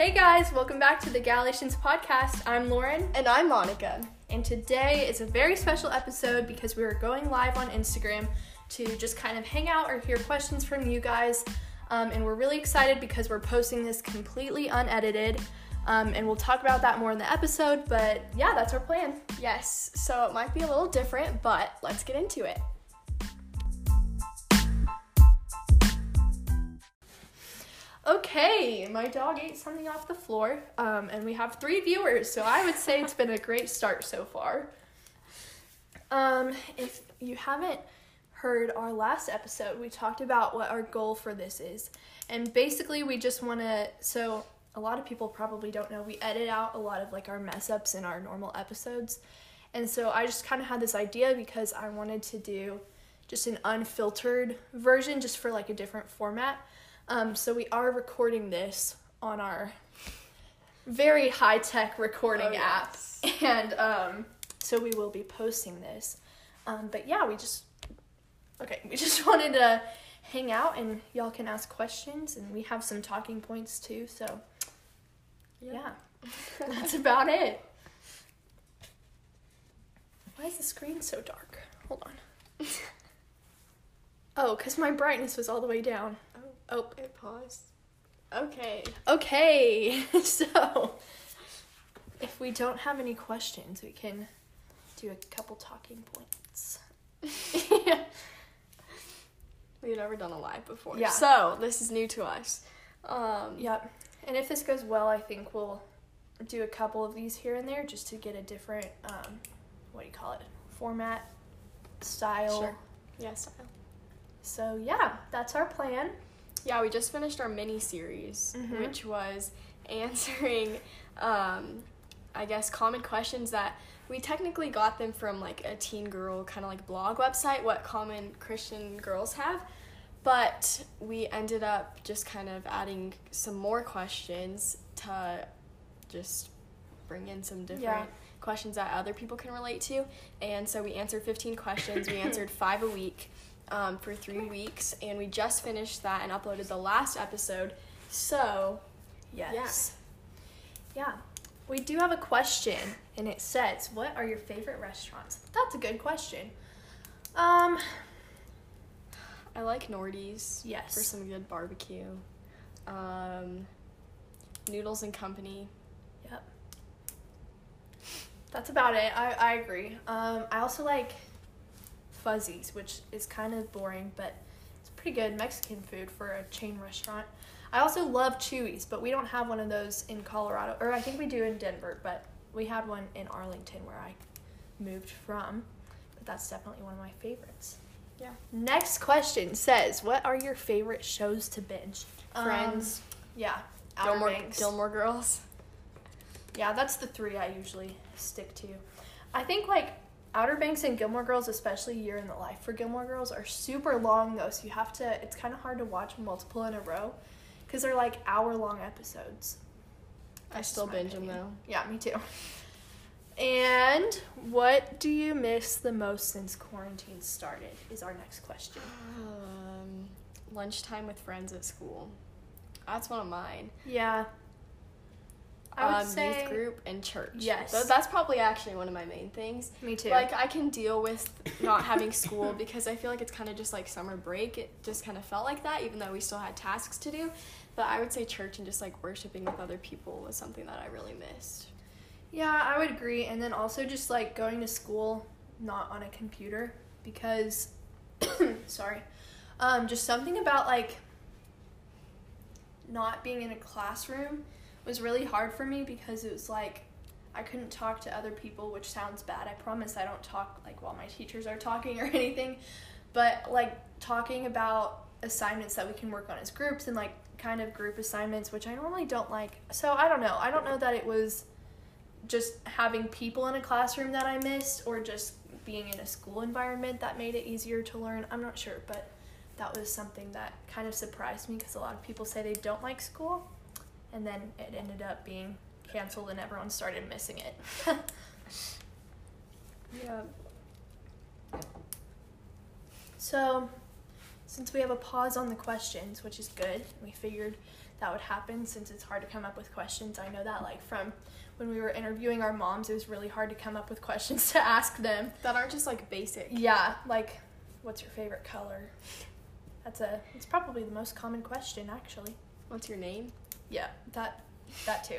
Hey guys, welcome back to the Galatians podcast. I'm Lauren. And I'm Monica. And today is a very special episode because we are going live on Instagram to just kind of hang out or hear questions from you guys. And we're really excited because we're posting this completely unedited. And we'll talk about that more in the episode, but yeah, that's our plan. Yes, so it might be a little different, but let's get into it. Okay, my dog ate something off the floor, and we have 3 viewers, so I would say it's been a great start so far. If you haven't heard our last episode, we talked about what our goal for this is, and basically we just want to, so a lot of people probably don't know, we edit out a lot of like our mess ups in our normal episodes, and so I just kind of had this idea because I wanted to do just an unfiltered version just for like a different format. So we are recording this on our very high-tech recording app, and so we will be posting this. But yeah, we just wanted to hang out, and y'all can ask questions, and we have some talking points too. So yeah. That's about it. Why is the screen so dark? Hold on. Oh, because my brightness was all the way down. Oh, it paused. Okay. So, if we don't have any questions, we can do a couple talking points. Yeah. We've never done a live before. Yeah. So, this is new to us. Yep. And if this goes well, I think we'll do a couple of these here and there just to get a different, format, style. Sure. Yeah, style. So, yeah, that's our plan. Yeah, we just finished our mini-series, which was answering, common questions that we technically got them from, like, a teen girl kind of, like, blog website, what common Christian girls have, but we ended up just kind of adding some more questions to just bring in some different questions that other people can relate to, and so we answered 15 questions. We answered 5 a week. For 3 weeks, and we just finished that and uploaded the last episode, so yes. Yeah. We do have a question, and it says, what are your favorite restaurants? That's a good question. I like Nordy's for some good barbecue. Noodles and Company. Yep. That's about it. I agree. I also like Fuzzies, which is kind of boring, but it's pretty good Mexican food for a chain restaurant. I also love Chewy's, but we don't have one of those in Colorado, or I think we do in Denver, but we had one in Arlington where I moved from, but that's definitely one of my favorites. Yeah. Next question says, what are your favorite shows to binge? Friends. Gilmore Girls. Yeah, that's the 3 I usually stick to. I think, like, Outer Banks and Gilmore Girls, especially Year in the Life for Gilmore Girls, are super long, though, so you have to, it's kind of hard to watch multiple in a row, because they're, like, hour-long episodes. I still binge them, though. Yeah, me too. And what do you miss the most since quarantine started is our next question. Lunchtime with friends at school. That's one of mine. Yeah. I would say youth group and church. Yes. That's probably actually one of my main things. Me too. Like, I can deal with not having school because I feel like it's kind of just like summer break. It just kind of felt like that, even though we still had tasks to do. But I would say church and just like worshiping with other people was something that I really missed. Yeah, I would agree. And then also just like going to school not on a computer because, just something about like not being in a classroom was really hard for me because it was like I couldn't talk to other people, which sounds bad. I promise I don't talk like while my teachers are talking or anything, but like talking about assignments that we can work on as groups and like kind of group assignments, which I normally don't like. So I don't know. I don't know that it was just having people in a classroom that I missed or just being in a school environment that made it easier to learn. I'm not sure, but that was something that kind of surprised me because a lot of people say they don't like school. And then it ended up being canceled and everyone started missing it. Yeah. So, since we have a pause on the questions, which is good, we figured that would happen, since it's hard to come up with questions. I know that, like, from when we were interviewing our moms, it was really hard to come up with questions to ask them that aren't just, like, basic. Yeah, like, what's your favorite color? It's probably the most common question, actually. What's your name? Yeah, that too.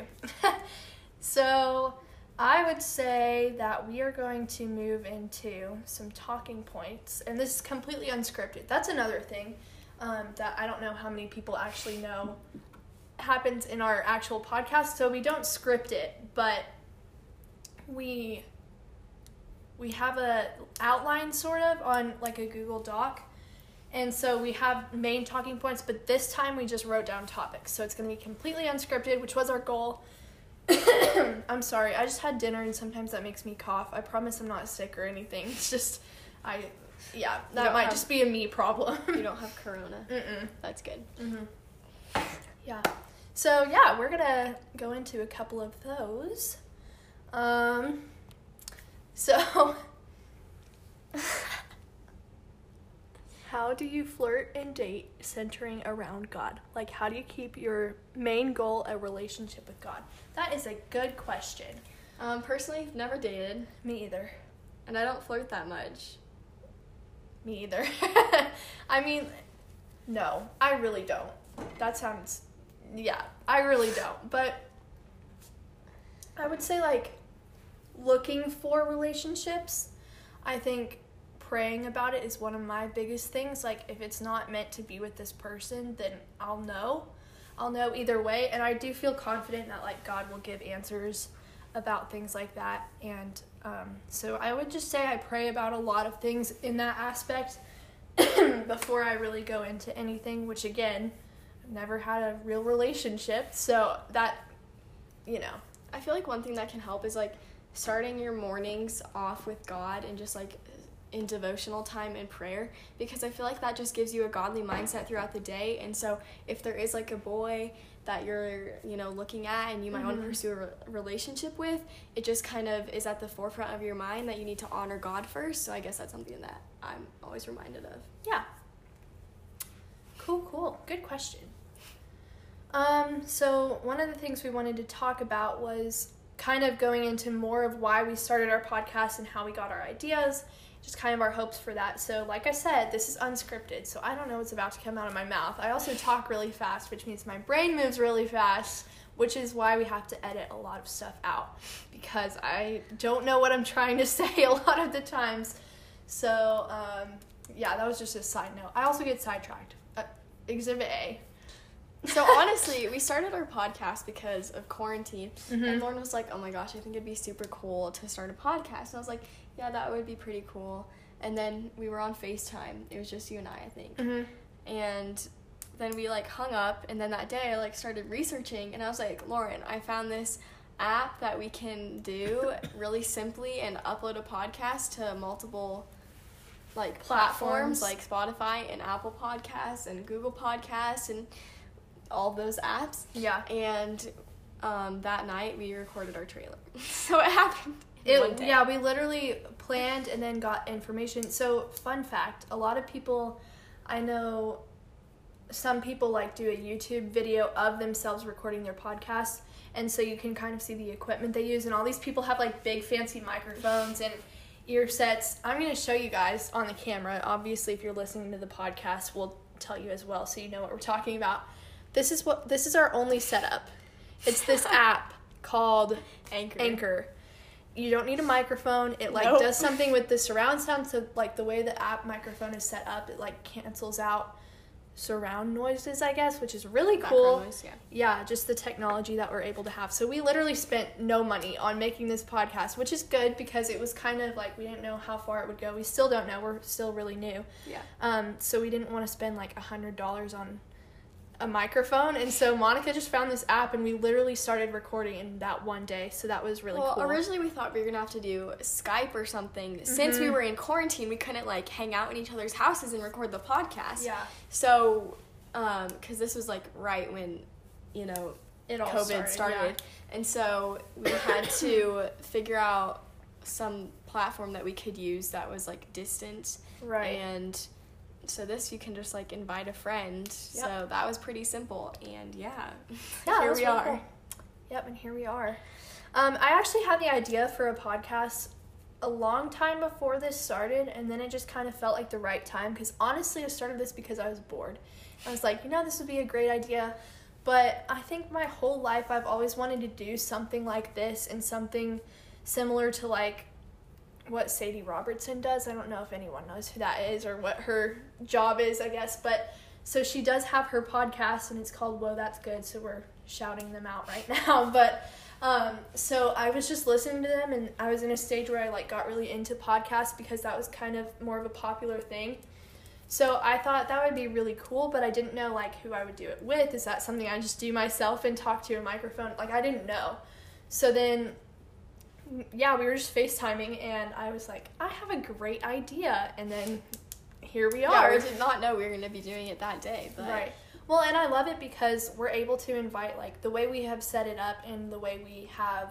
So I would say that we are going to move into some talking points, and this is completely unscripted. That's another thing that I don't know how many people actually know happens in our actual podcast, so we don't script it, but we have a outline sort of on like a Google Doc, and so we have main talking points, but this time we just wrote down topics, so it's going to be completely unscripted, which was our goal. I'm sorry, I just had dinner and sometimes that makes me cough. I promise I'm not sick or anything. It's just, that might just be a me problem. You don't have corona. Mm-mm. That's good. Mm-hmm. Yeah. So, yeah, we're going to go into a couple of those. How do you flirt and date centering around God? Like, how do you keep your main goal a relationship with God? That is a good question. Personally, I've never dated. Me either. And I don't flirt that much. Me either. I mean, no, I really don't. I really don't. But I would say, like, looking for relationships, I think praying about it is one of my biggest things. Like, if it's not meant to be with this person, then I'll know either way. And I do feel confident that, like, God will give answers about things like that. And so I would just say I pray about a lot of things in that aspect before I really go into anything, which, again, I've never had a real relationship. So that, I feel like one thing that can help is, like, starting your mornings off with God and just, like, in devotional time and prayer, because I feel like that just gives you a godly mindset throughout the day. And so if there is, like, a boy that you're looking at and you might mm-hmm. want to pursue a relationship with, it just kind of is at the forefront of your mind that you need to honor God first. So I guess that's something that I'm always reminded of. Yeah. Cool. Good question. So one of the things we wanted to talk about was kind of going into more of why we started our podcast and how we got our ideas, just kind of our hopes for that. So, like I said, this is unscripted, so I don't know what's about to come out of my mouth. I also talk really fast, which means my brain moves really fast, which is why we have to edit a lot of stuff out, because I don't know what I'm trying to say a lot of the times. So, that was just a side note. I also get sidetracked. Exhibit A. So, honestly, we started our podcast because of quarantine, mm-hmm. and Lauren was like, oh my gosh, I think it'd be super cool to start a podcast. And I was like, yeah, that would be pretty cool. And then we were on FaceTime. It was just you and I think. Mm-hmm. And then we, like, hung up, and then that day I, like, started researching, and I was like, Lauren, I found this app that we can do really simply and upload a podcast to multiple, like, platforms like Spotify and Apple Podcasts and Google Podcasts and all those apps. Yeah. And that night we recorded our trailer. So it happened. We literally planned and then got information. So, fun fact, a lot of people, I know some people, like, do a YouTube video of themselves recording their podcast, and so you can kind of see the equipment they use, and all these people have, like, big fancy microphones and ear sets. I'm going to show you guys on the camera. Obviously, if you're listening to the podcast, we'll tell you as well, so you know what we're talking about. This is our only setup. It's this app called Anchor. You don't need a microphone. It, like, does something with the surround sound. So, like, the way the app microphone is set up, it, like, cancels out surround noises, I guess, which is really cool. Background noise, yeah, just the technology that we're able to have. So we literally spent no money on making this podcast, which is good, because it was kind of like we didn't know how far it would go. We still don't know. We're still really new. Yeah. So we didn't want to spend, like, $100 on a microphone, and so Monica just found this app, and we literally started recording in that one day, so that was really cool. Well, originally we thought we were gonna have to do Skype or something. Mm-hmm. Since we were in quarantine, we couldn't, like, hang out in each other's houses and record the podcast. Yeah. So, because this was, like, right when, it all COVID started. Yeah. And so we had to figure out some platform that we could use that was, like, distant. Right. And So this, you can just, like, invite a friend. Yep. So that was pretty simple. And, yeah here we really are. Cool. Yep, and here we are. I actually had the idea for a podcast a long time before this started, and then it just kind of felt like the right time, because honestly, I started this because I was bored. I was like, this would be a great idea, but I think my whole life I've always wanted to do something like this and something similar to, like, what Sadie Robertson does. I don't know if anyone knows who that is or what her job is, I guess, but so she does have her podcast, and it's called Whoa, That's Good, so we're shouting them out right now, but... So I was just listening to them, and I was in a stage where I, like, got really into podcasts because that was kind of more of a popular thing. So I thought that would be really cool, but I didn't know, like, who I would do it with. Is that something I just do myself and talk to a microphone? Like, I didn't know. So then, we were just FaceTiming, and I was like, I have a great idea. And then here we are. Yeah, we did not know we were going to be doing it that day, but... Right. Well, and I love it because we're able to invite, like, the way we have set it up and the way we have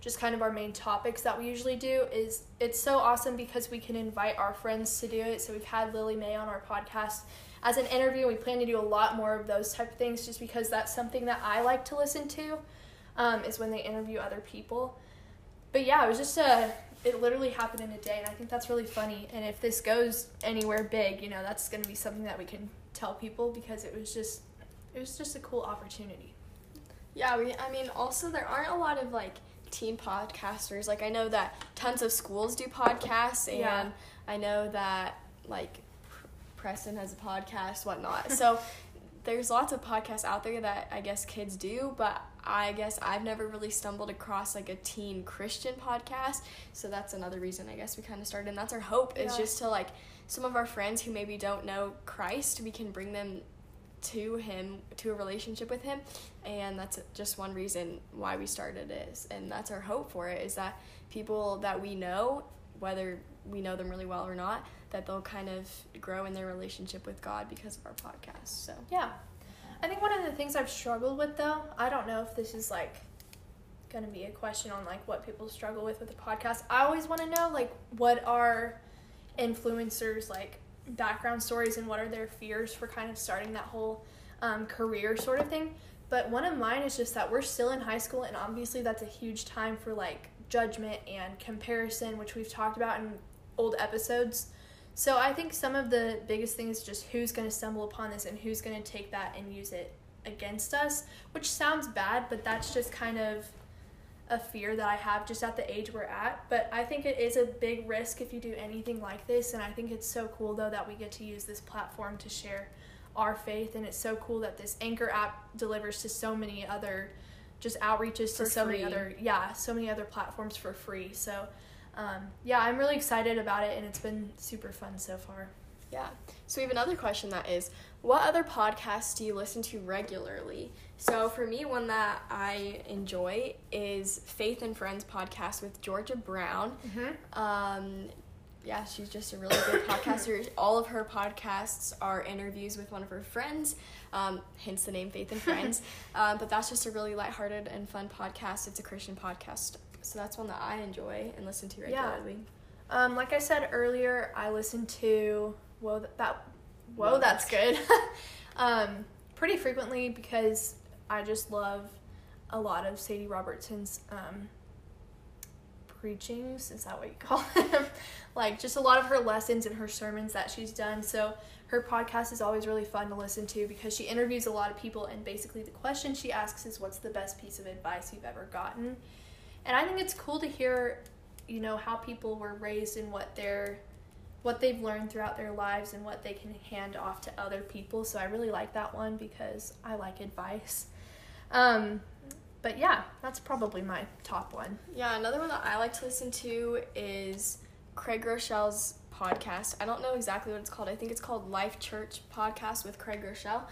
just kind of our main topics that we usually do is it's so awesome because we can invite our friends to do it. So we've had Lily May on our podcast as an interview. We plan to do a lot more of those type of things just because that's something that I like to listen to is when they interview other people. But, it was just it literally happened in a day, and I think that's really funny. And if this goes anywhere big, that's going to be something that we can tell people because it was just a cool opportunity. Also there aren't a lot of, like, teen podcasters. Like, I know that tons of schools do podcasts, and I know that, like, Preston has a podcast, whatnot. So there's lots of podcasts out there that I guess kids do, but I guess I've never really stumbled across, like, a teen Christian podcast. So that's another reason I guess we kind of started, and that's our hope is just to, like, some of our friends who maybe don't know Christ, we can bring them to him, to a relationship with him. And that's just one reason why we started this. And that's our hope for it, is that people that we know, whether we know them really well or not, that they'll kind of grow in their relationship with God because of our podcast. So I think one of the things I've struggled with, though, I don't know if this is, like, going to be a question on, like, what people struggle with the podcast. I always want to know, like, what are influencers, like, background stories and what are their fears for kind of starting that whole career sort of thing. But one of mine is just that we're still in high school, and obviously that's a huge time for, like, judgment and comparison, which we've talked about in old episodes. So I think some of the biggest thing is just who's going to stumble upon this and who's going to take that and use it against us, which sounds bad, but that's just kind of a fear that I have just at the age we're at. But I think it is a big risk if you do anything like this, and I think it's so cool, though, that we get to use this platform to share our faith. And it's so cool that this Anchor app delivers to so many other just outreaches to so many other platforms for free. So I'm really excited about it, and it's been super fun so far. So we have another question that is, what other podcasts do you listen to regularly? So for me, one that I enjoy is Faith and Friends podcast with Georgia Brown. Mm-hmm. She's just a really good podcaster. All of her podcasts are interviews with one of her friends, hence the name Faith and Friends. But that's just a really lighthearted and fun podcast. It's a Christian podcast. So that's one that I enjoy and listen to regularly. Yeah. Like I said earlier, I listen to Whoa, That's Good. Pretty frequently because I just love a lot of Sadie Robertson's preachings. Is that what you call them? Like, just a lot of her lessons and her sermons that she's done. So her podcast is always really fun to listen to because she interviews a lot of people, and basically the question she asks is, what's the best piece of advice you've ever gotten? And I think it's cool to hear, how people were raised and what they've learned throughout their lives and what they can hand off to other people. So I really like that one because I like advice. But that's probably my top one. Yeah, another one that I like to listen to is Craig Groeschel's podcast. I don't know exactly what it's called. I think it's called Life Church Podcast with Craig Groeschel.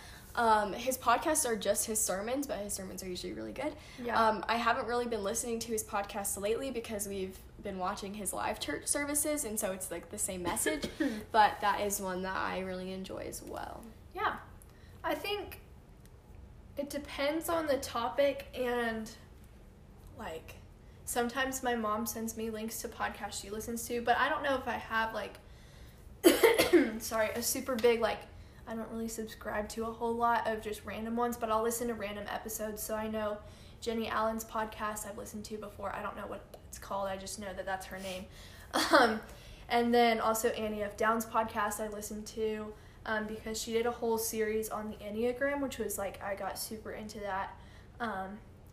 His podcasts are just his sermons, but his sermons are usually really good. Yeah. I haven't really been listening to his podcasts lately because we've been watching his live church services, and so it's, like, the same message, but that is one that I really enjoy as well. Yeah. I think it depends on the topic, and, like, sometimes my mom sends me links to podcasts she listens to, but I don't know if I have, like, a super big, like, I don't really subscribe to a whole lot of just random ones, but I'll listen to random episodes. So I know Jenny Allen's podcast I've listened to before. I don't know what it's called. I just know that that's her name. And then also Annie F. Down's podcast I listened to because she did a whole series on the Enneagram, which was like, I got super into that.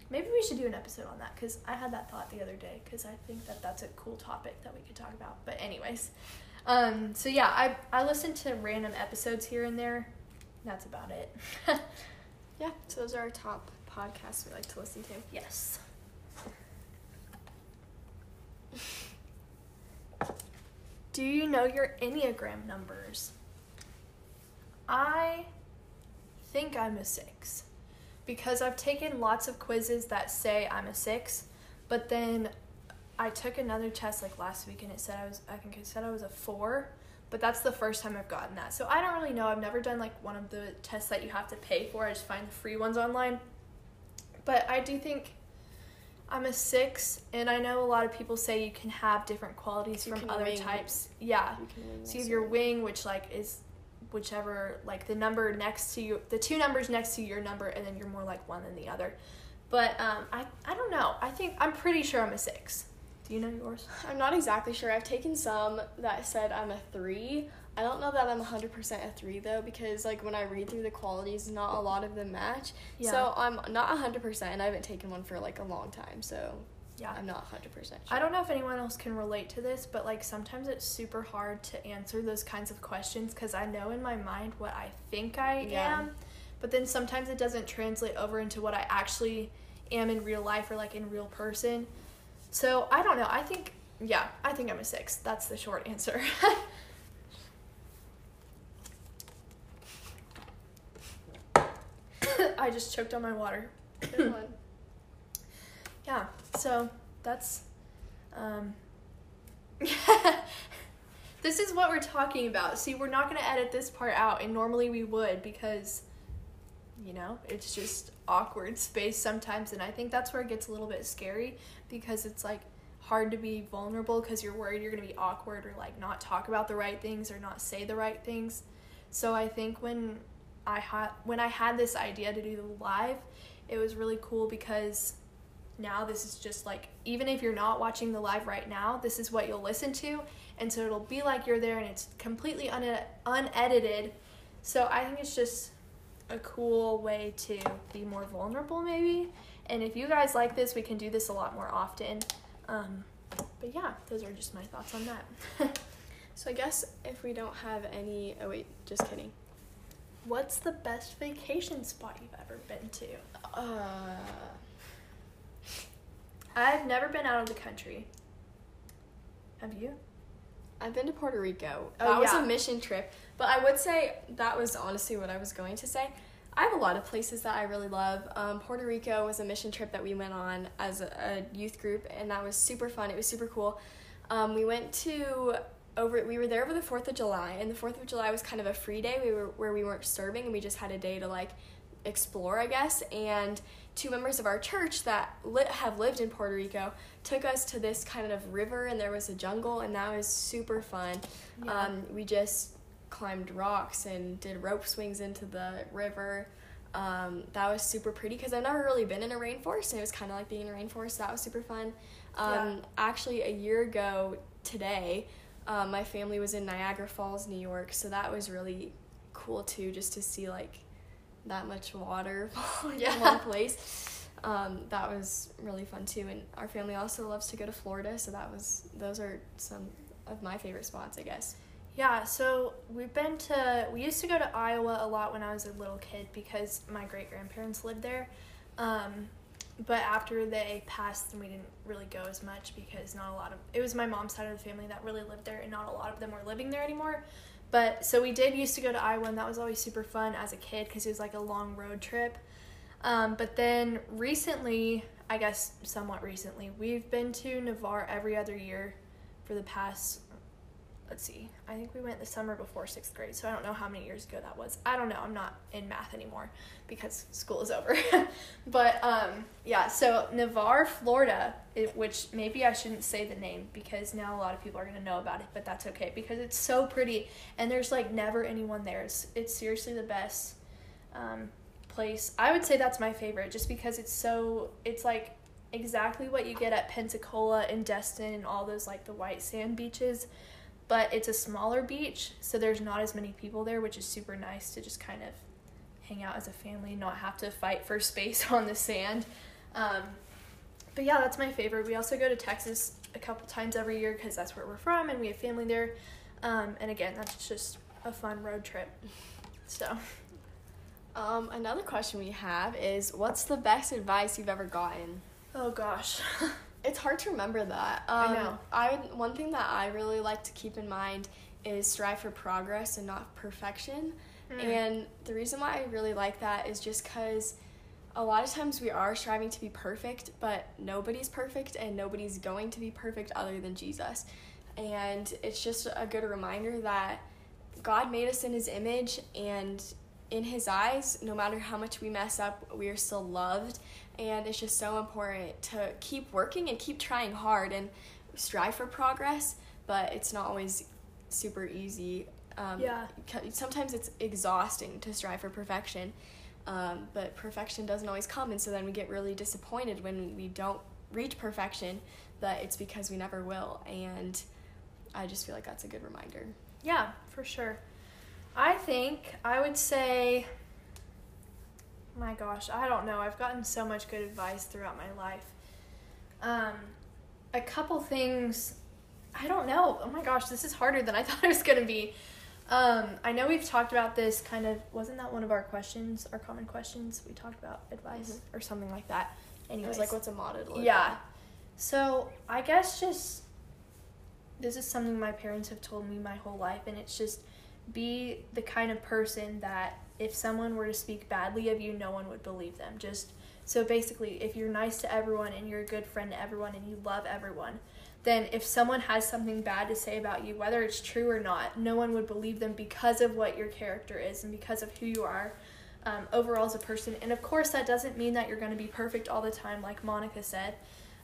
Maybe we should do an episode on that because I had that thought the other day because I think that that's a cool topic that we could talk about. But anyways, so yeah, I listen to random episodes here and there. That's about it. Yeah, so those are our top podcasts we like to listen to. Yes. Do you know your Enneagram numbers? I think I'm a 6 because I've taken lots of quizzes that say I'm a 6, but then I took another test like last week and it said I was a 4, but that's the first time I've gotten that. So I don't really know. I've never done like one of the tests that you have to pay for. I just find the free ones online. But I do think I'm a 6, and I know a lot of people say you can have different qualities from other types. Yeah. So you have your wing, which like is whichever, like the number next to you, the two numbers next to your number, and then you're more like one than the other. But I don't know. I think I'm pretty sure I'm a 6. Do you know yours? I'm not exactly sure. I've taken some that said I'm a 3. I don't know that I'm 100% a 3, though, because, like, when I read through the qualities, not a lot of them match. Yeah. So I'm not 100%, and I haven't taken one for, like, a long time, so yeah. I'm not 100% sure. I don't know if anyone else can relate to this, but, like, sometimes it's super hard to answer those kinds of questions because I know in my mind what I think I am, but then sometimes it doesn't translate over into what I actually am in real life or, like, in real person. So I don't know. I think I'm a 6. That's the short answer. I just choked on my water. Yeah, so that's, this is what we're talking about. See, we're not going to edit this part out, and normally we would because, you know, it's just awkward space sometimes, and I think that's where it gets a little bit scary because it's, like, hard to be vulnerable because you're worried you're going to be awkward or, like, not talk about the right things or not say the right things. So I think when I had this idea to do the live, it was really cool because now this is just like, even if you're not watching the live right now, this is what you'll listen to, and so it'll be like you're there, and it's completely unedited. So I think it's just a cool way to be more vulnerable maybe, and if you guys like this, we can do this a lot more often. But yeah, those are just my thoughts on that. So I guess if we don't have any, oh wait, just kidding. What's the best vacation spot you've ever been to? I've never been out of the country. Have you? I've been to Puerto Rico. That was a mission trip. But I would say that was honestly what I was going to say. I have a lot of places that I really love. Puerto Rico was a mission trip that we went on as a youth group, and that was super fun. It was super cool. We were there over the 4th of July, and the 4th of July was kind of a free day where we weren't serving, and we just had a day to, like, explore, I guess, and two members of our church that have lived in Puerto Rico took us to this kind of river, and there was a jungle, and that was super fun. Yeah. We just climbed rocks and did rope swings into the river. That was super pretty because I've never really been in a rainforest, and it was kind of like being in a rainforest, so that was super fun. Actually, a year ago today, my family was in Niagara Falls, New York, so that was really cool, too, just to see, like, that much water in one place. That was really fun, too, and our family also loves to go to Florida, so those are some of my favorite spots, I guess. Yeah, so we used to go to Iowa a lot when I was a little kid because my great-grandparents lived there, but after they passed, then we didn't really go as much because it was my mom's side of the family that really lived there, and not a lot of them were living there anymore. But so we did used to go to Iowa, and that was always super fun as a kid because it was like a long road trip. But then recently, I guess somewhat recently, we've been to Navarre every other year for the past let's see, I think we went the summer before sixth grade, so I don't know how many years ago that was. I don't know, I'm not in math anymore because school is over. But yeah, so Navarre, Florida, which maybe I shouldn't say the name because now a lot of people are going to know about it, but that's okay because it's so pretty and there's like never anyone there. It's seriously the best place. I would say that's my favorite just because it's like exactly what you get at Pensacola and Destin and all those like the white sand beaches, but it's a smaller beach, so there's not as many people there, which is super nice to just kind of hang out as a family, not have to fight for space on the sand. But yeah, that's my favorite. We also go to Texas a couple times every year because that's where we're from and we have family there. And again, that's just a fun road trip. So another question we have is, what's the best advice you've ever gotten? Oh gosh. It's hard to remember that. I know. One thing that I really like to keep in mind is strive for progress and not perfection. Mm. And the reason why I really like that is just because a lot of times we are striving to be perfect, but nobody's perfect and nobody's going to be perfect other than Jesus. And it's just a good reminder that God made us in his image, and in his eyes, no matter how much we mess up, we are still loved. And it's just so important to keep working and keep trying hard and strive for progress, but it's not always super easy. Yeah. Sometimes it's exhausting to strive for perfection, but perfection doesn't always come, and so then we get really disappointed when we don't reach perfection, but it's because we never will, and I just feel like that's a good reminder. Yeah, for sure. I think I would say... my gosh, I don't know. I've gotten so much good advice throughout my life. A couple things, I don't know. Oh my gosh, this is harder than I thought it was going to be. I know we've talked about this kind of, wasn't that one of our questions, our common questions? We talked about advice or something like that. Anyways. It was like, what's a model? Yeah. So I guess just, this is something my parents have told me my whole life, and it's just be the kind of person that if someone were to speak badly of you, no one would believe them. Just so basically, if you're nice to everyone and you're a good friend to everyone and you love everyone, then if someone has something bad to say about you, whether it's true or not, no one would believe them because of what your character is and because of who you are overall as a person. And of course, that doesn't mean that you're going to be perfect all the time, like Monica said.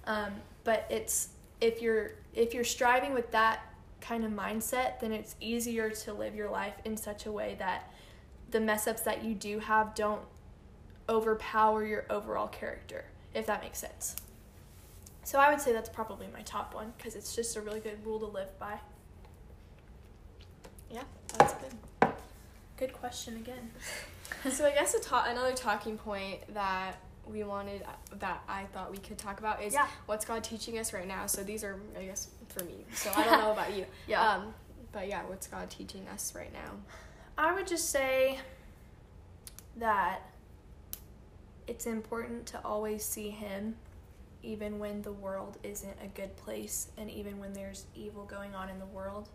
But it's if you're striving with that kind of mindset, then it's easier to live your life in such a way that the mess-ups that you do have don't overpower your overall character, if that makes sense. So I would say that's probably my top one, because it's just a really good rule to live by. Yeah, that's good. Good question again. So I guess another talking point that we wanted, that I thought we could talk about, is what's God teaching us right now? So these are, I guess, for me. So I don't know about you. Yeah. But yeah, what's God teaching us right now? I would just say that it's important to always see him, even when the world isn't a good place and even when there's evil going on in the world.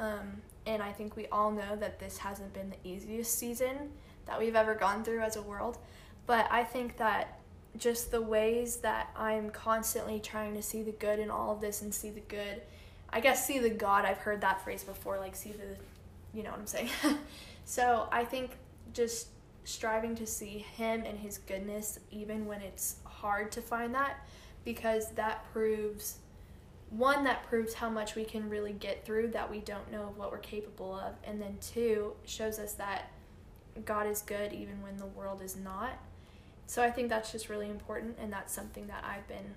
And I think we all know that this hasn't been the easiest season that we've ever gone through as a world. But I think that just the ways that I'm constantly trying to see the good in all of this and see the good, I guess see the God, I've heard that phrase before, like see the... you know what I'm saying? So I think just striving to see him and his goodness, even when it's hard to find that, because that proves how much we can really get through that we don't know what we're capable of. And then two, shows us that God is good even when the world is not. So I think that's just really important. And that's something that I've been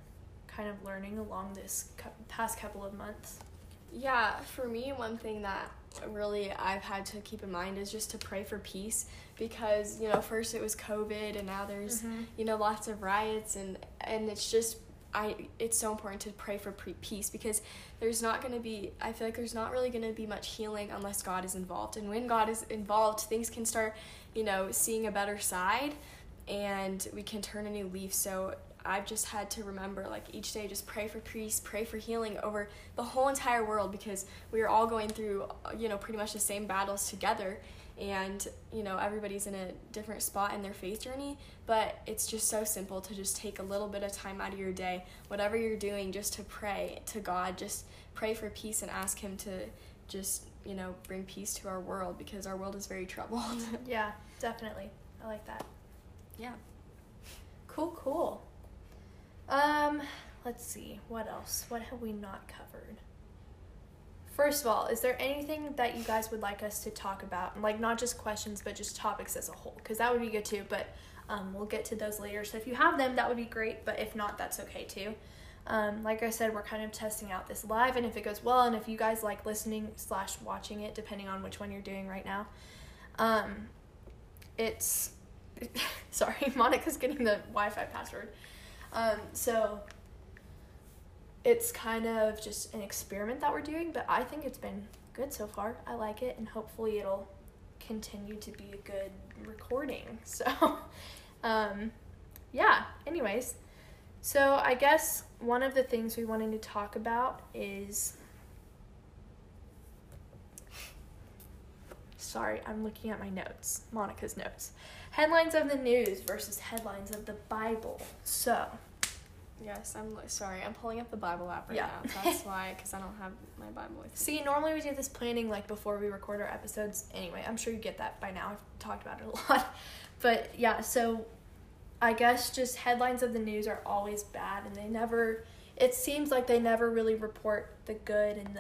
kind of learning along this past couple of months. Yeah, for me, one thing that really I've had to keep in mind is just to pray for peace, because, you know, first it was COVID and now there's, you know, lots of riots, and it's just, it's so important to pray for peace, because I feel like there's not really going to be much healing unless God is involved. And when God is involved, things can start, you know, seeing a better side and we can turn a new leaf. So I've just had to remember, like, each day, just pray for peace, pray for healing over the whole entire world, because we are all going through, you know, pretty much the same battles together, and, you know, everybody's in a different spot in their faith journey, but it's just so simple to just take a little bit of time out of your day, whatever you're doing, just to pray to God, just pray for peace and ask him to just, you know, bring peace to our world, because our world is very troubled. Yeah, definitely. I like that. Yeah. Cool. Let's see. What else? What have we not covered? First of all, is there anything that you guys would like us to talk about? Like, not just questions, but just topics as a whole, because that would be good too, but we'll get to those later. So if you have them, that would be great, but if not, that's okay too. Like I said, we're kind of testing out this live, and if it goes well, and if you guys like listening / watching it, depending on which one you're doing right now, it's, sorry, Monica's getting the Wi-Fi password. So it's kind of just an experiment that we're doing, but I think it's been good so far. I like it, and hopefully it'll continue to be a good recording. So, yeah, anyways. So I guess one of the things we wanted to talk about is, sorry, I'm looking at my notes, Monica's notes. Headlines of the news versus headlines of the Bible. So, yes, sorry, I'm pulling up the Bible app right now. That's why, because I don't have my Bible with me. See, normally we do this planning like before we record our episodes. Anyway, I'm sure you get that by now. I've talked about it a lot. But yeah, so I guess just headlines of the news are always bad, and it seems like they never really report the good and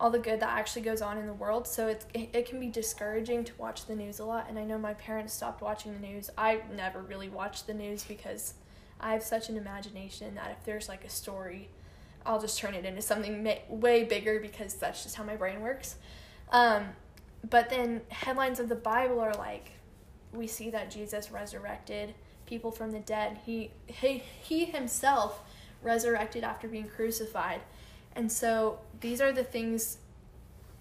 all the good that actually goes on in the world. So it can be discouraging to watch the news a lot, and I know my parents stopped watching the news. I never really watched the news because I have such an imagination that if there's like a story, I'll just turn it into something way bigger, because that's just how my brain works. But then headlines of the Bible are like, we see that Jesus resurrected people from the dead. He himself resurrected after being crucified. And so these are the things,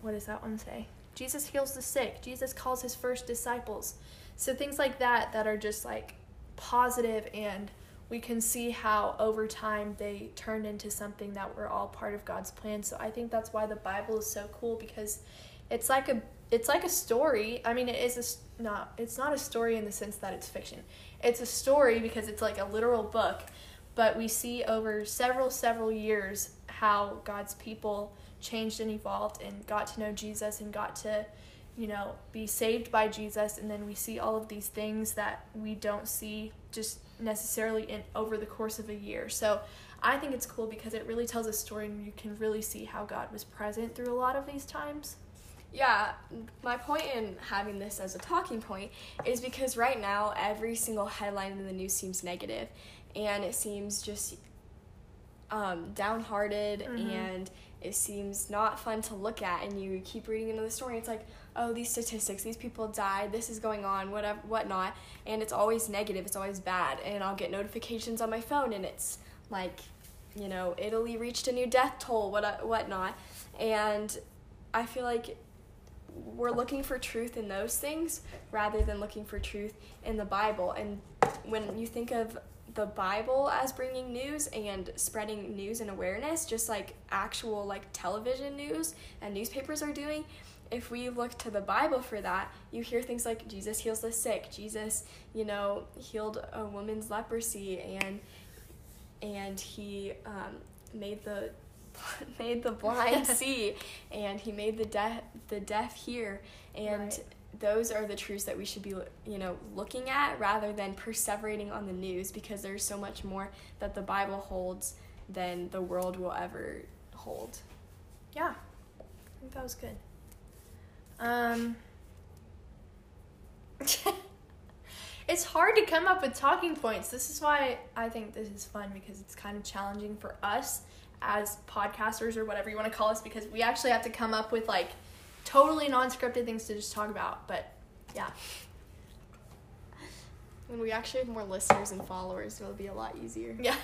what does that one say? Jesus heals the sick. Jesus calls his first disciples. So things like that are just like positive, and we can see how over time they turned into something that we're all part of God's plan. So I think that's why the Bible is so cool, because it's like a story. I mean, it's not a story in the sense that it's fiction. It's a story because it's like a literal book, but we see over several years how God's people changed and evolved and got to know Jesus and got to, you know, be saved by Jesus. And then we see all of these things that we don't see just necessarily over the course of a year. So I think it's cool because it really tells a story, and you can really see how God was present through a lot of these times. Yeah, my point in having this as a talking point is because right now every single headline in the news seems negative, and it seems just downhearted, mm-hmm. and it seems not fun to look at, and you keep reading into the story. It's like, oh, these statistics, these people died, this is going on, whatever, whatnot, and it's always negative, it's always bad, and I'll get notifications on my phone, and it's like, you know, Italy reached a new death toll, whatnot, and I feel like we're looking for truth in those things rather than looking for truth in the Bible. And when you think of the Bible as bringing news and spreading news and awareness, just like actual like television news and newspapers are doing, if we look to the Bible for that, you hear things like Jesus heals the sick, Jesus, you know, healed a woman's leprosy, and he made the blind see, and he made the deaf hear, and right. Those are the truths that we should be, you know, looking at rather than perseverating on the news, because there's so much more that the Bible holds than the world will ever hold. Yeah, I think that was good. It's hard to come up with talking points. This is why I think this is fun, because it's kind of challenging for us as podcasters or whatever you want to call us, because we actually have to come up with like totally non-scripted things to just talk about. But yeah, when we actually have more listeners and followers, it'll be a lot easier. Yeah,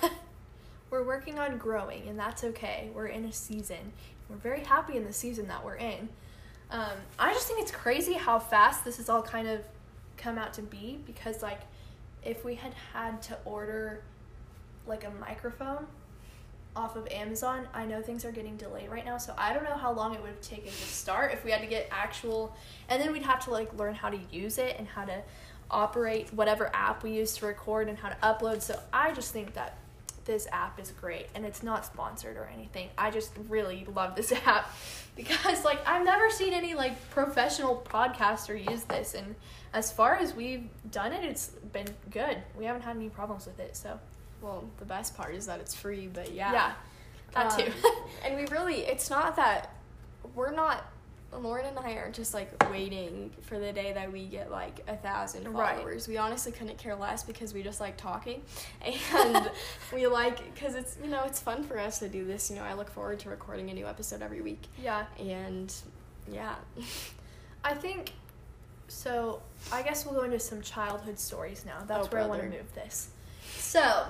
we're working on growing, and that's okay. We're in a season. We're very happy in the season that we're in. I just think it's crazy how fast this has all kind of come out to be, because like if we had to order like a microphone off of Amazon, I know things are getting delayed right now, so I don't know how long it would have taken to start if we had to get actual, and then we'd have to like learn how to use it and how to operate whatever app we use to record and how to upload. So I just think that this app is great, and it's not sponsored or anything. I just really love this app because, like, I've never seen any, like, professional podcaster use this, and as far as we've done it, it's been good. We haven't had any problems with it, so. Well, the best part is that it's free, but yeah. Yeah, that too. And we really, it's not that we're not, Lauren and I aren't just, like, waiting for the day that we get, like, 1,000 followers. Right. We honestly couldn't care less because we just like talking. And we like, because it's, you know, it's fun for us to do this. You know, I look forward to recording a new episode every week. Yeah. And, yeah. I think, so, I guess we'll go into some childhood stories now. That's where brother. I want to move this. So,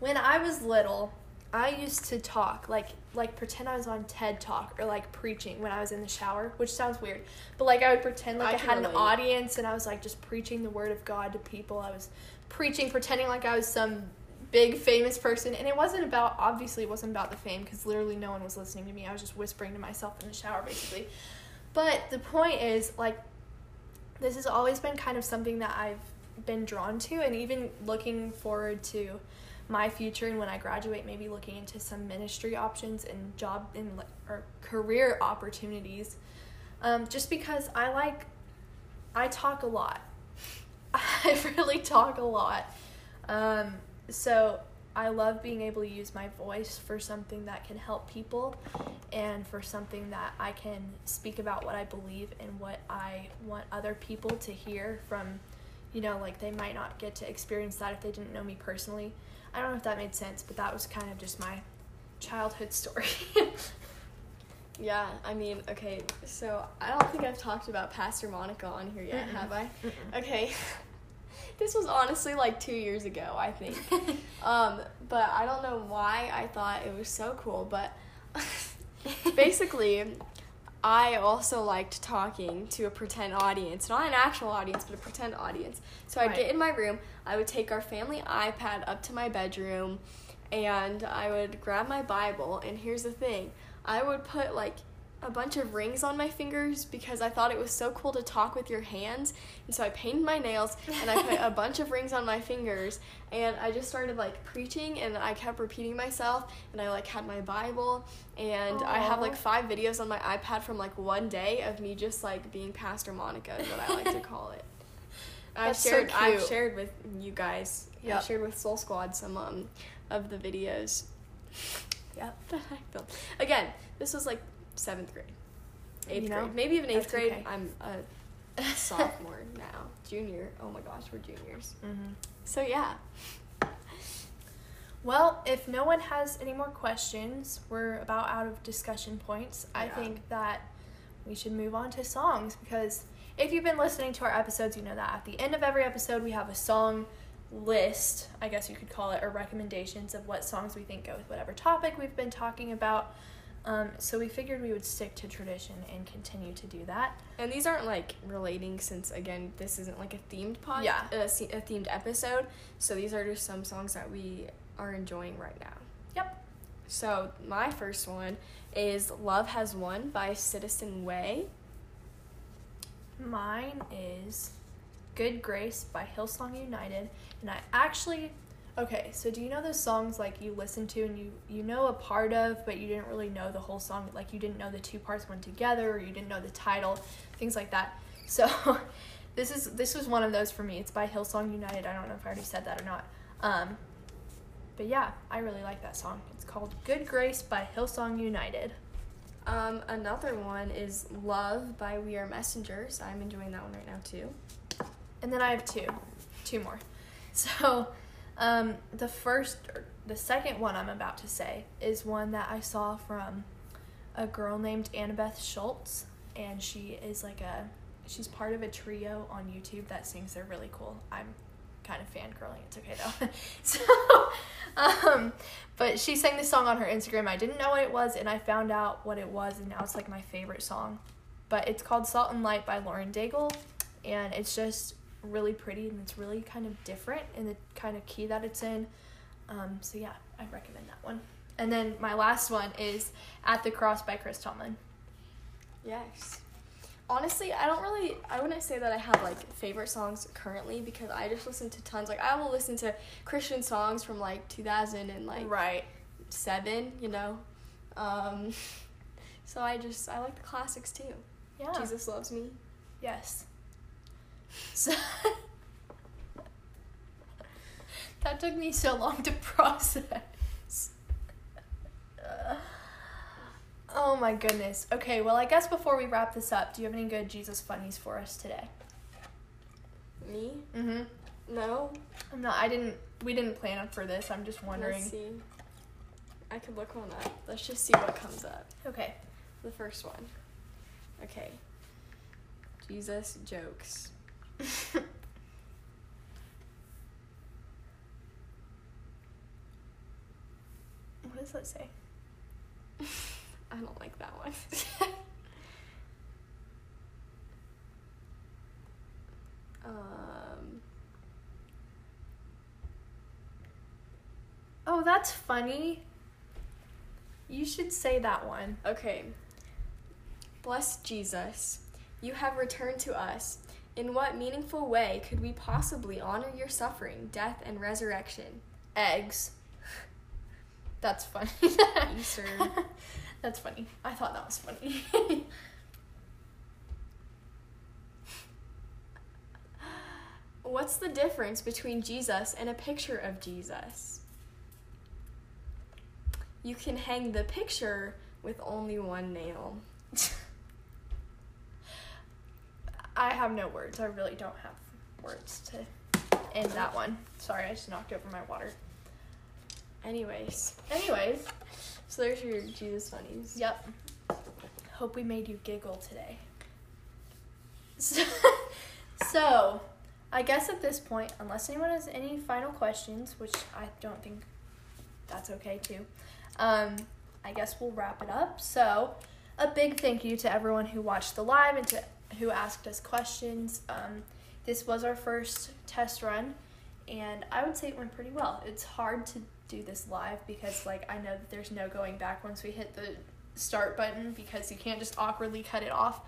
when I was little, I used to talk, like pretend I was on TED Talk or, like, preaching when I was in the shower, which sounds weird. But, like, I would pretend like I had an audience and I was, like, just preaching the word of God to people. I was preaching, pretending like I was some big famous person. And it wasn't about, obviously, it wasn't about the fame because literally no one was listening to me. I was just whispering to myself in the shower, basically. But the point is, like, this has always been kind of something that I've been drawn to, and even looking forward to my future and when I graduate, maybe looking into some ministry options and job and or career opportunities, just because I talk a lot. I really talk a lot. So I love being able to use my voice for something that can help people and for something that I can speak about what I believe and what I want other people to hear from, you know, like, they might not get to experience that if they didn't know me personally. I don't know if that made sense, but that was kind of just my childhood story. Yeah, I mean, okay, so I don't think I've talked about Pastor Monica on here yet, have I? Mm-mm. Okay. This was honestly, like, 2 years ago, I think. But I don't know why I thought it was so cool, but basically, I also liked talking to a pretend audience. Not an actual audience, but a pretend audience. So I'd get in my room, I would take our family iPad up to my bedroom, and I would grab my Bible, and here's the thing. I would put, like, a bunch of rings on my fingers because I thought it was so cool to talk with your hands, and so I painted my nails, and I put a bunch of rings on my fingers, and I just started, like, preaching, and I kept repeating myself, and I, like, had my Bible, and I have, like, 5 videos on my iPad from, like, one day of me just, like, being Pastor Monica is what I like to call it. I've shared with you guys, yep. I've shared with Soul Squad some of the videos. Yep, that I filmed. Again, this was, like, 7th grade, 8th grade, maybe even 8th grade. Okay. I'm a sophomore now, junior. Oh my gosh, we're juniors. Mm-hmm. So yeah. Well, if no one has any more questions, we're about out of discussion points. Yeah. I think that we should move on to songs, because if you've been listening to our episodes, you know that at the end of every episode we have a song list, I guess you could call it, or recommendations of what songs we think go with whatever topic we've been talking about. So we figured we would stick to tradition and continue to do that. And these aren't, like, relating, since, again, this isn't, like, a themed pod, yeah. A themed episode. So these are just some songs that we are enjoying right now. Yep. So my first one is Love Has Won by Citizen Way. Mine is Good Grace by Hillsong United. And I actually... Okay, so do you know those songs, like, you listen to and you know a part of, but you didn't really know the whole song, like, you didn't know the two parts went together, or you didn't know the title, things like that. So this was one of those for me. It's by Hillsong United. I don't know if I already said that or not. But yeah, I really like that song. It's called Good Grace by Hillsong United. Another one is Love by We Are Messengers. I'm enjoying that one right now too. And then I have two more. So the second one I'm about to say is one that I saw from a girl named Annabeth Schultz, and she is she's part of a trio on YouTube that sings. They're really cool. I'm kind of fangirling. It's okay though. But she sang this song on her Instagram. I didn't know what it was, and I found out what it was, and now it's, like, my favorite song. But it's called Salt and Light by Lauren Daigle, and it's just really pretty, and it's really kind of different in the kind of key that it's in. So yeah, I recommend that one. And then my last one is At the Cross by Chris Tomlin. Yes. honestly, I wouldn't say that I have, favorite songs currently, because I just listen to tons. I will listen to Christian songs from, 2000 and, right. 7, you know? So I like the classics, too. Yeah. Jesus Loves Me. Yes. So... That took me so long to process. Oh my goodness. Okay, well, I guess before we wrap this up, do you have any good Jesus funnies for us today? Me? Mm-hmm. No? We didn't plan for this. I'm just wondering. Let's see. I could look one up. Let's just see what comes up. Okay. The first one. Okay. Jesus jokes. What does that say? I don't like that one. Oh, that's funny. You should say that one. Okay. Blessed Jesus, you have returned to us. In what meaningful way could we possibly honor your suffering, death, and resurrection? Eggs. That's funny. Easter. That's funny. I thought that was funny. What's the difference between Jesus and a picture of Jesus? You can hang the picture with only one nail. I have no words. I really don't have words to end that one. Sorry, I just knocked over my water. Anyways, so there's your Jesus funnies. Yep. Hope we made you giggle today. So, I guess at this point, unless anyone has any final questions, which I don't think that's okay too, I guess we'll wrap it up. So, a big thank you to everyone who watched the live and to who asked us questions. This was our first test run. And I would say it went pretty well. It's hard to do this live because, I know that there's no going back once we hit the start button because you can't just awkwardly cut it off.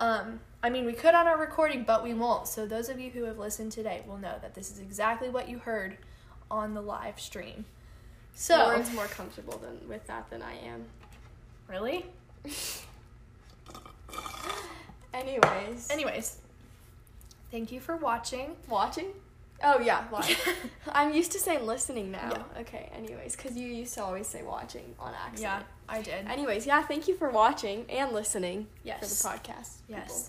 We could on our recording, but we won't. So those of you who have listened today will know that this is exactly what you heard on the live stream. So Lauren's more comfortable with that than I am. Really? Anyways. Thank you for watching. Watching? Oh, yeah, watch. I'm used to saying listening now. Yeah. Okay, anyways, because you used to always say watching on accident. Yeah, I did. Anyways, yeah, thank you for watching and listening for the podcast. Yes.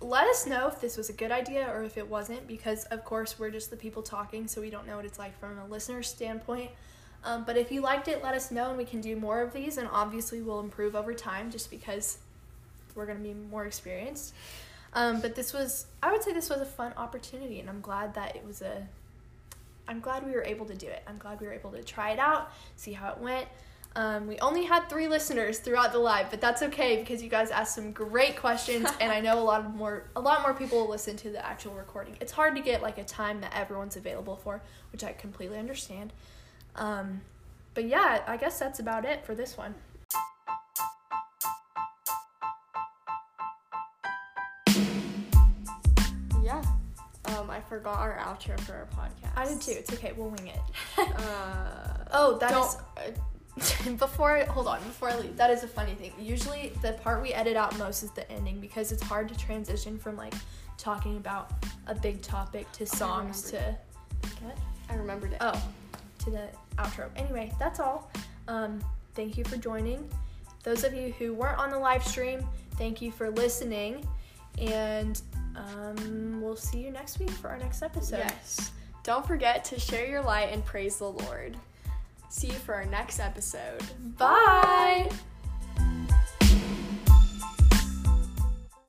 Let us know if this was a good idea or if it wasn't, because, of course, we're just the people talking, so we don't know what it's like from a listener's standpoint. But if you liked it, let us know, and we can do more of these, and obviously we'll improve over time just because we're going to be more experienced. But this was a fun opportunity, and I'm glad we were able to do it. I'm glad we were able to try it out, see how it went. We only had 3 listeners throughout the live, but that's okay because you guys asked some great questions, and I know a lot more people will listen to the actual recording. It's hard to get a time that everyone's available for, which I completely understand. But yeah, I guess that's about it for this one. I forgot our outro for our podcast. I did too. It's okay. We'll wing it. Before I leave, that is a funny thing. Usually the part we edit out most is the ending because it's hard to transition from talking about a big topic to songs to... What? I remembered it. Oh, to the outro. Anyway, that's all. Thank you for joining. Those of you who weren't on the live stream, thank you for listening. And... we'll see you next week for our next episode. Yes. Don't forget to share your light and praise the Lord. See you for our next episode. Bye!